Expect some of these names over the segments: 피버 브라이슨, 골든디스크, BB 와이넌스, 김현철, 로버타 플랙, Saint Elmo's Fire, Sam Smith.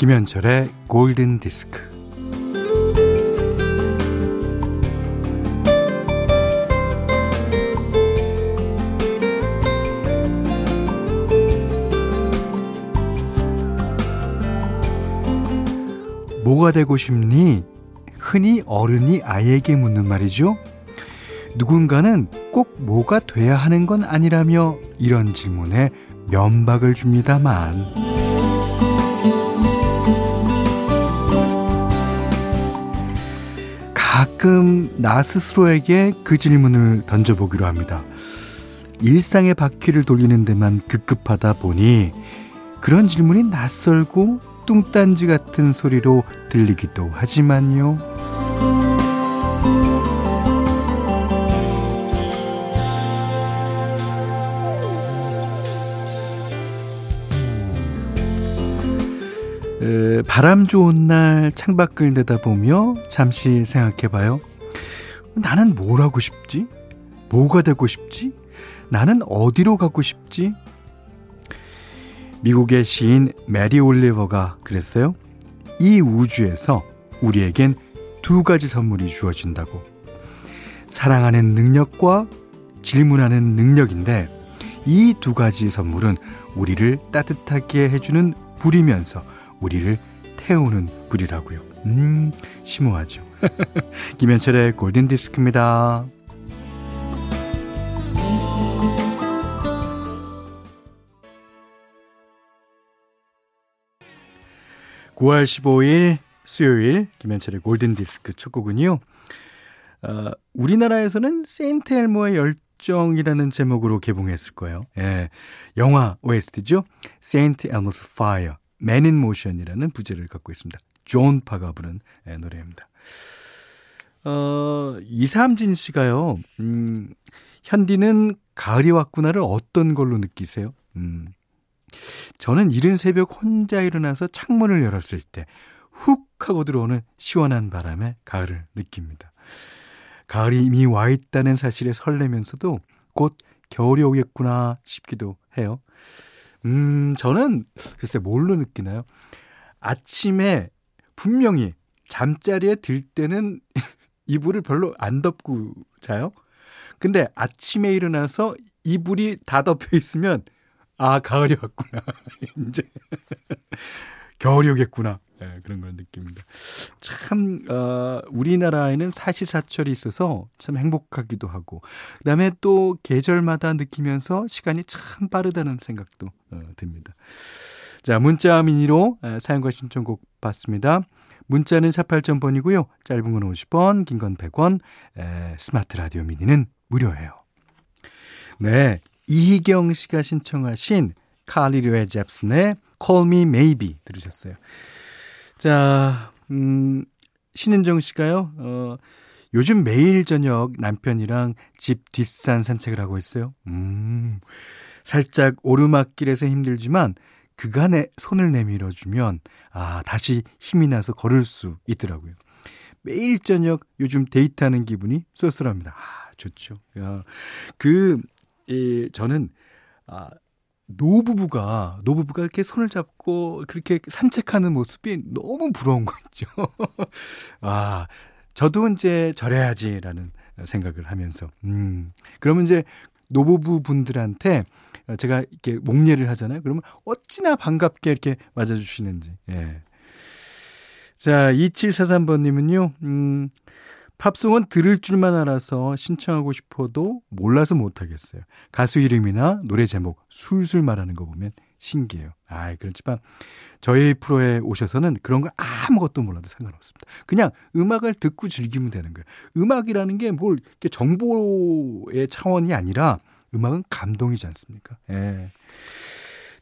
김현철의 골든디스크. 뭐가 되고 싶니? 흔히 어른이 아이에게 묻는 말이죠. 누군가는 꼭 뭐가 돼야 하는 건 아니라며 이런 질문에 면박을 줍니다만, 가끔 나 스스로에게 그 질문을 던져보기로 합니다. 일상의 바퀴를 돌리는 데만 급급하다 보니 그런 질문이 낯설고 뚱딴지 같은 소리로 들리기도 하지만요. 바람 좋은 날 창밖을 내다보며 잠시 생각해봐요. 나는 뭘 하고 싶지? 뭐가 되고 싶지? 나는 어디로 가고 싶지? 미국의 시인 메리 올리버가 그랬어요. 이 우주에서 우리에겐 두 가지 선물이 주어진다고. 사랑하는 능력과 질문하는 능력인데, 이 두 가지 선물은 우리를 따뜻하게 해주는 불이면서 우리를 태우는 불이라고요. 심오하죠. 김현철의 골든디스크입니다. 네. 9월 15일 수요일 김현철의 골든디스크 첫 곡은요, 우리나라에서는 세인트 엘모의 열정이라는 제목으로 개봉했을 거예요. 예, 영화 OST죠. Saint Elmo's Fire, Man in Motion이라는 부제를 갖고 있습니다. 존 파가 부른 노래입니다. 이삼진 씨가요, 현디는 가을이 왔구나를 어떤 걸로 느끼세요? 저는 이른 새벽 혼자 일어나서 창문을 열었을 때 훅 하고 들어오는 시원한 바람에 가을을 느낍니다. 가을이 이미 와 있다는 사실에 설레면서도 곧 겨울이 오겠구나 싶기도 해요. 저는 글쎄 뭘로 느끼나요? 아침에 분명히 잠자리에 들 때는 이불을 별로 안 덮고 자요. 근데 아침에 일어나서 이불이 다 덮여 있으면, 아, 가을이 왔구나. 이제 겨울이 오겠구나. 네, 그런 걸 느낍니다. 참 우리나라에는 사시사철이 있어서 참 행복하기도 하고, 그다음에 또 계절마다 느끼면서 시간이 참 빠르다는 생각도 듭니다. 자, 문자 미니로 사연과 신청곡 받습니다. 문자는 48,000번이고요. 짧은 건 50원, 긴 건 100원, 스마트 라디오 미니는 무료예요. 네, 이희경 씨가 신청하신 칼리 로에 잽슨의 Call Me Maybe 들으셨어요. 자, 신은정 씨가요, 요즘 매일 저녁 남편이랑 집 뒷산 산책을 하고 있어요. 살짝 오르막길에서 힘들지만 그간에 손을 내밀어주면, 아, 다시 힘이 나서 걸을 수 있더라고요. 매일 저녁 요즘 데이트하는 기분이 쏠쏠합니다. 아, 좋죠. 야, 저는, 노부부가 이렇게 손을 잡고 그렇게 산책하는 모습이 너무 부러운 거 있죠. 아, 저도 이제 저래야지라는 생각을 하면서. 그러면 이제 노부부 분들한테 제가 이렇게 목례를 하잖아요. 그러면 어찌나 반갑게 이렇게 맞아주시는지. 예. 자, 2743번님은요, 팝송은 들을 줄만 알아서 신청하고 싶어도 몰라서 못하겠어요. 가수 이름이나 노래 제목 술술 말하는 거 보면 신기해요. 아, 그렇지만 저희 프로에 오셔서는 그런 걸 아무것도 몰라도 상관없습니다. 그냥 음악을 듣고 즐기면 되는 거예요. 음악이라는 게 뭘 이렇게 정보의 차원이 아니라 음악은 감동이지 않습니까? 예.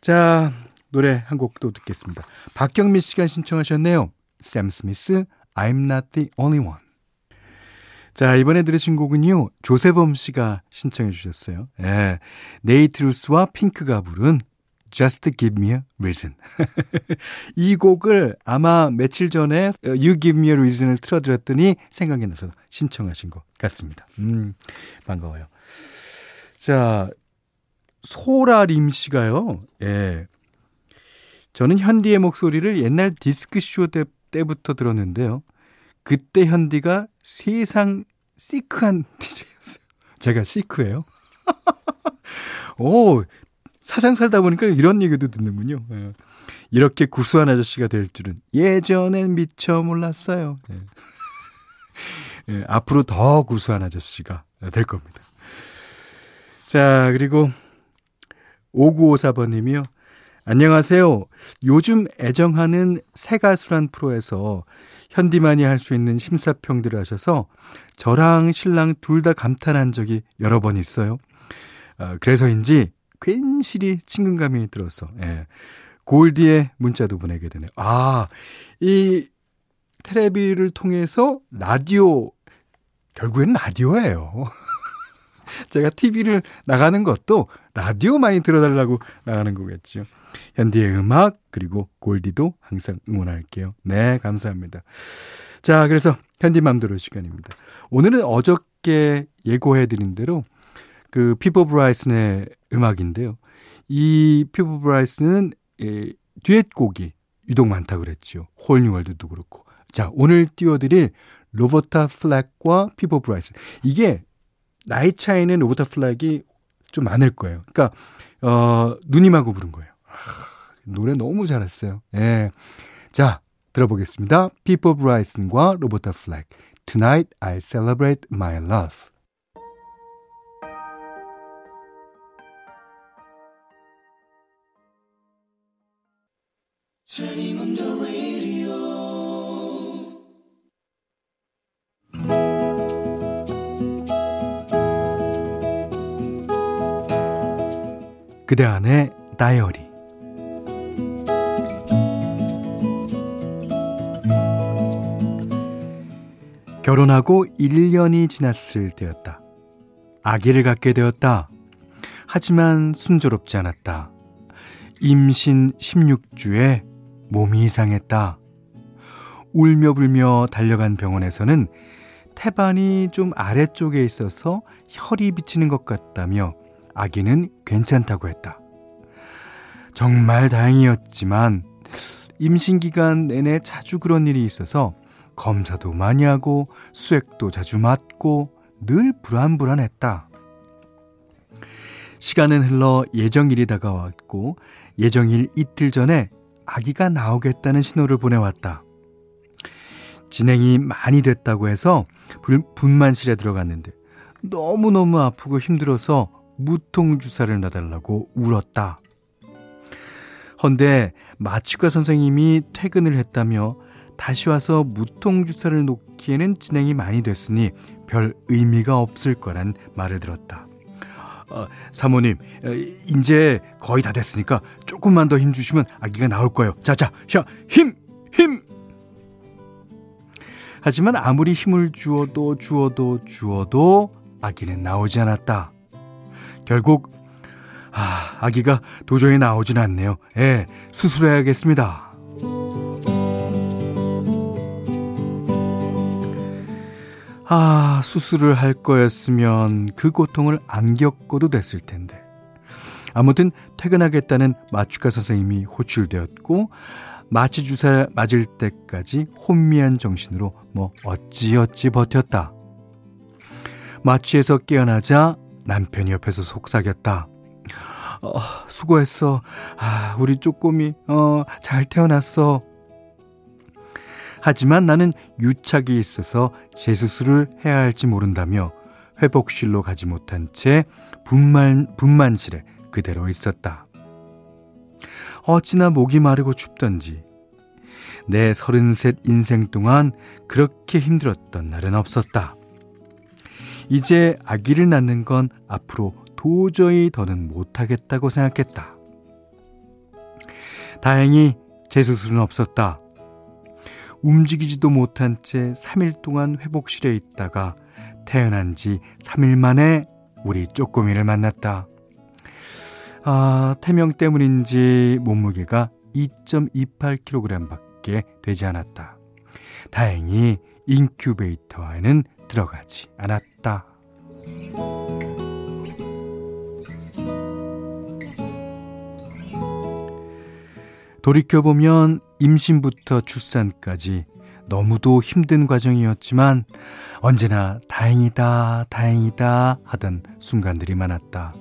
자, 노래 한 곡 또 듣겠습니다. 박경민 씨가 신청하셨네요. Sam Smith, I'm Not the Only One. 자, 이번에 들으신 곡은요, 조세범 씨가 신청해 주셨어요. 예, 네이트루스와 핑크가 부른 Just Give Me a Reason. 이 곡을 아마 며칠 전에 You Give Me a Reason을 틀어드렸더니 생각이 나서 신청하신 것 같습니다. 반가워요. 자, 소라림 씨가요, 예, 저는 현디의 목소리를 옛날 디스크쇼 때부터 들었는데요. 그때 현디가 세상 시크한 DJ였어요. 제가 시크예요? 오, 사상 살다 보니까 이런 얘기도 듣는군요. 예. 이렇게 구수한 아저씨가 될 줄은 예전엔 미처 몰랐어요. 예. 예, 앞으로 더 구수한 아저씨가 될 겁니다. 자, 그리고 5954번님이요. 안녕하세요. 요즘 애정하는 새 가수란 프로에서 현디만이 할 수 있는 심사평들을 하셔서 저랑 신랑 둘 다 감탄한 적이 여러 번 있어요. 그래서인지 괜시리 친근감이 들어서 예. 골디에 문자도 보내게 되네요. 아, 이 테레비를 통해서 라디오, 결국엔 라디오예요. 제가 TV를 나가는 것도 라디오 많이 들어달라고 나가는 거겠죠. 현디의 음악 그리고 골디도 항상 응원할게요. 네, 감사합니다. 자, 그래서 현디 맘대로 시간입니다. 오늘은 어저께 예고해드린 대로 그 피버 브라이슨의 음악인데요. 이 피버 브라이슨은 듀엣곡이 유독 많다고 그랬죠. 홀 뉴 월드도 그렇고. 자, 오늘 띄워드릴 로버타 플랙과 피버 브라이슨, 이게 나이 차이는 로버타 플랙이 좀 많을 거예요. 그러니까 누님하고 부른 거예요. 노래 너무 잘했어요. 예. 자, 들어보겠습니다. 피버 브라이슨과 로버타 플랙, Tonight I Celebrate My Love. Turning on the radio. 그대 안의 다이어리. 결혼하고 1년이 지났을 때였다. 아기를 갖게 되었다. 하지만 순조롭지 않았다. 임신 16주에 몸이 이상했다. 울며 불며 달려간 병원에서는 태반이 좀 아래쪽에 있어서 혈이 비치는 것 같다며 아기는 괜찮다고 했다. 정말 다행이었지만 임신기간 내내 자주 그런 일이 있어서 검사도 많이 하고 수액도 자주 맞고 늘 불안불안했다. 시간은 흘러 예정일이 다가왔고 예정일 이틀 전에 아기가 나오겠다는 신호를 보내왔다. 진행이 많이 됐다고 해서 분만실에 들어갔는데 너무너무 아프고 힘들어서 무통주사를 놔달라고 울었다. 헌데 마취과 선생님이 퇴근을 했다며 다시 와서 무통주사를 놓기에는 진행이 많이 됐으니 별 의미가 없을 거란 말을 들었다. 사모님, 이제 거의 다 됐으니까 조금만 더 힘 주시면 아기가 나올 거예요. 자자, 힘. 하지만 아무리 힘을 주어도 아기는 나오지 않았다. 결국 아기가 도저히 나오진 않네요. 예, 수술해야겠습니다. 수술을 할 거였으면 그 고통을 안 겪어도 됐을 텐데. 아무튼 퇴근하겠다는 마취과 선생님이 호출되었고 마취 주사 맞을 때까지 혼미한 정신으로 어찌어찌 버텼다. 마취에서 깨어나자 남편이 옆에서 속삭였다. 수고했어. 우리 쪼꼬미 잘 태어났어. 하지만 나는 유착이 있어서 재수술을 해야 할지 모른다며 회복실로 가지 못한 채 분만실에 그대로 있었다. 어찌나 목이 마르고 춥던지 내 33 인생 동안 그렇게 힘들었던 날은 없었다. 이제 아기를 낳는 건 앞으로 도저히 더는 못하겠다고 생각했다. 다행히 재수술은 없었다. 움직이지도 못한 채 3일 동안 회복실에 있다가 태어난 지 3일 만에 우리 쪼꼬미를 만났다. 태명 때문인지 몸무게가 2.28kg밖에 되지 않았다. 다행히 인큐베이터에는 들어가지 않았다. 돌이켜보면 임신부터 출산까지 너무도 힘든 과정이었지만 언제나 다행이다, 다행이다 하던 순간들이 많았다.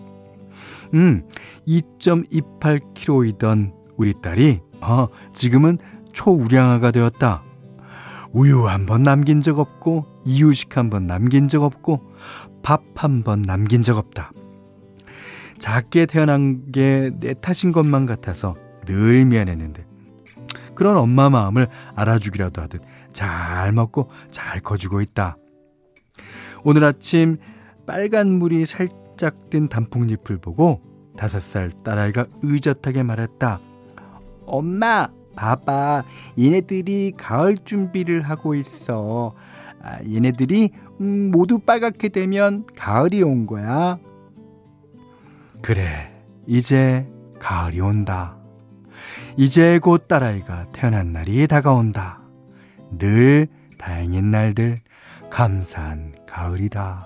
2.28kg이던 우리 딸이 지금은 초우량아가 되었다. 우유 한 번 남긴 적 없고 이유식 한 번 남긴 적 없고 밥 한 번 남긴 적 없다. 작게 태어난 게 내 탓인 것만 같아서 늘 미안했는데 그런 엄마 마음을 알아주기라도 하듯 잘 먹고 잘 커지고 있다. 오늘 아침 빨간 물이 살짝 든 단풍잎을 보고 5살 딸아이가 의젓하게 말했다. 엄마, 봐봐. 얘네들이 가을 준비를 하고 있어. 얘네들이 모두 빨갛게 되면 가을이 온 거야. 그래, 이제 가을이 온다. 이제 곧 딸아이가 태어난 날이 다가온다. 늘 다행인 날들, 감사한 가을이다.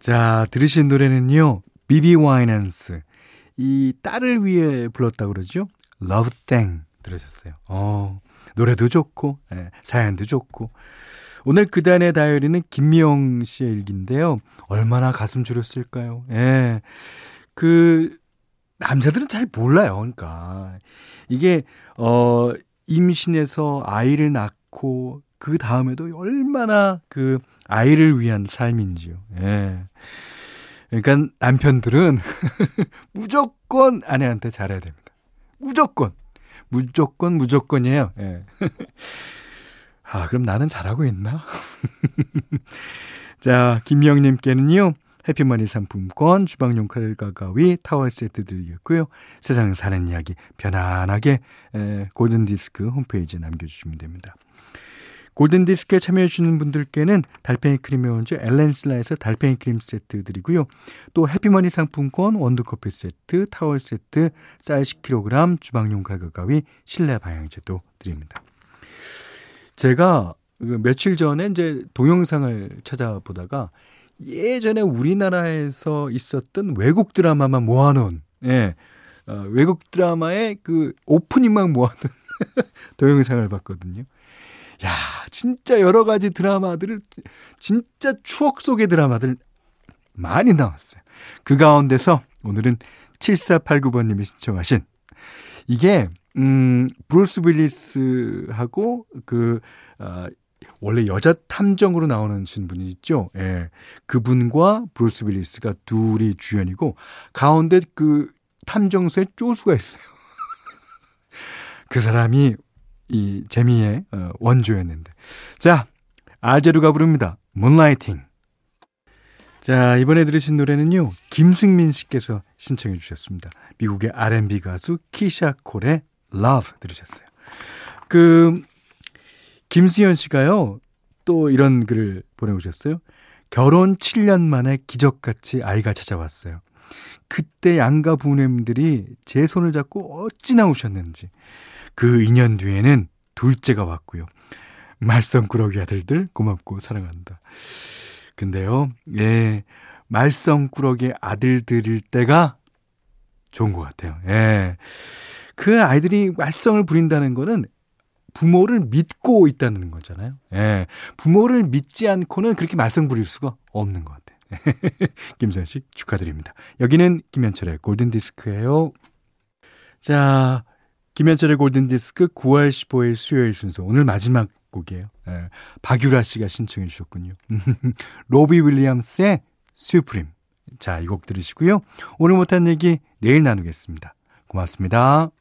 자, 들으신 노래는요, BB 와이넌스, 이 딸을 위해 불렀다고 그러죠? Love Thing 들으셨어요. 노래도 좋고, 사연도 좋고. 오늘 그단의 다이어리는 김미영 씨의 일기인데요. 얼마나 가슴 졸였을까요? 남자들은 잘 몰라요. 그러니까 이게 임신해서 아이를 낳고 그 다음에도 얼마나 그 아이를 위한 삶인지요. 그러니까 남편들은 무조건 아내한테 잘해야 됩니다. 무조건이에요. 그럼 나는 잘하고 있나? 자, 김미영님께는요, 해피머니 상품권, 주방용 칼과 가위, 타월 세트 드리겠고요. 세상 사는 이야기 편안하게 골든디스크 홈페이지에 남겨주시면 됩니다. 골든디스크에 참여해주시는 분들께는 달팽이 크림의 원조 엘렌슬라에서 달팽이 크림 세트 드리고요. 또 해피머니 상품권, 원두커피 세트, 타월 세트, 쌀 10kg, 주방용 칼과 가위, 실내 방향제도 드립니다. 제가 며칠 전에 이제 동영상을 찾아보다가 예전에 우리나라에서 있었던 외국 드라마만 모아놓은, 외국 드라마의 그 오프닝만 모아놓은 동영상을 봤거든요. 야, 진짜 여러 가지 드라마들을, 진짜 추억 속의 드라마들 많이 나왔어요. 그 가운데서 오늘은 7489번님이 신청하신, 이게 브루스 윌리스하고 원래 여자 탐정으로 나오는 분이 있죠. 그분과 브루스 윌리스가 둘이 주연이고 가운데 그 탐정소에 쪼수가 있어요. 그 사람이 이 재미의 원조였는데. 자, 아제루가 부릅니다. 문라이팅. 자, 이번에 들으신 노래는요, 김승민 씨께서 신청해 주셨습니다. 미국의 R&B 가수 키샤 콜의 Love 들으셨어요. 김수현 씨가요, 또 이런 글을 보내오셨어요. 결혼 7년 만에 기적같이 아이가 찾아왔어요. 그때 양가 부모님들이 제 손을 잡고 어찌나 우셨는지. 그 2년 뒤에는 둘째가 왔고요. 말썽꾸러기 아들들 고맙고 사랑한다. 근데요, 말썽꾸러기 아들들일 때가 좋은 것 같아요. 그 아이들이 말썽을 부린다는 거는 부모를 믿고 있다는 거잖아요. 부모를 믿지 않고는 그렇게 말썽 부릴 수가 없는 것 같아요. 김선 씨 축하드립니다. 여기는 김현철의 골든디스크예요. 자, 김현철의 골든디스크 9월 15일 수요일 순서, 오늘 마지막 곡이에요. 박유라 씨가 신청해 주셨군요. 로비 윌리엄스의 슈프림. 자, 이 곡 들으시고요. 오늘 못한 얘기 내일 나누겠습니다. 고맙습니다.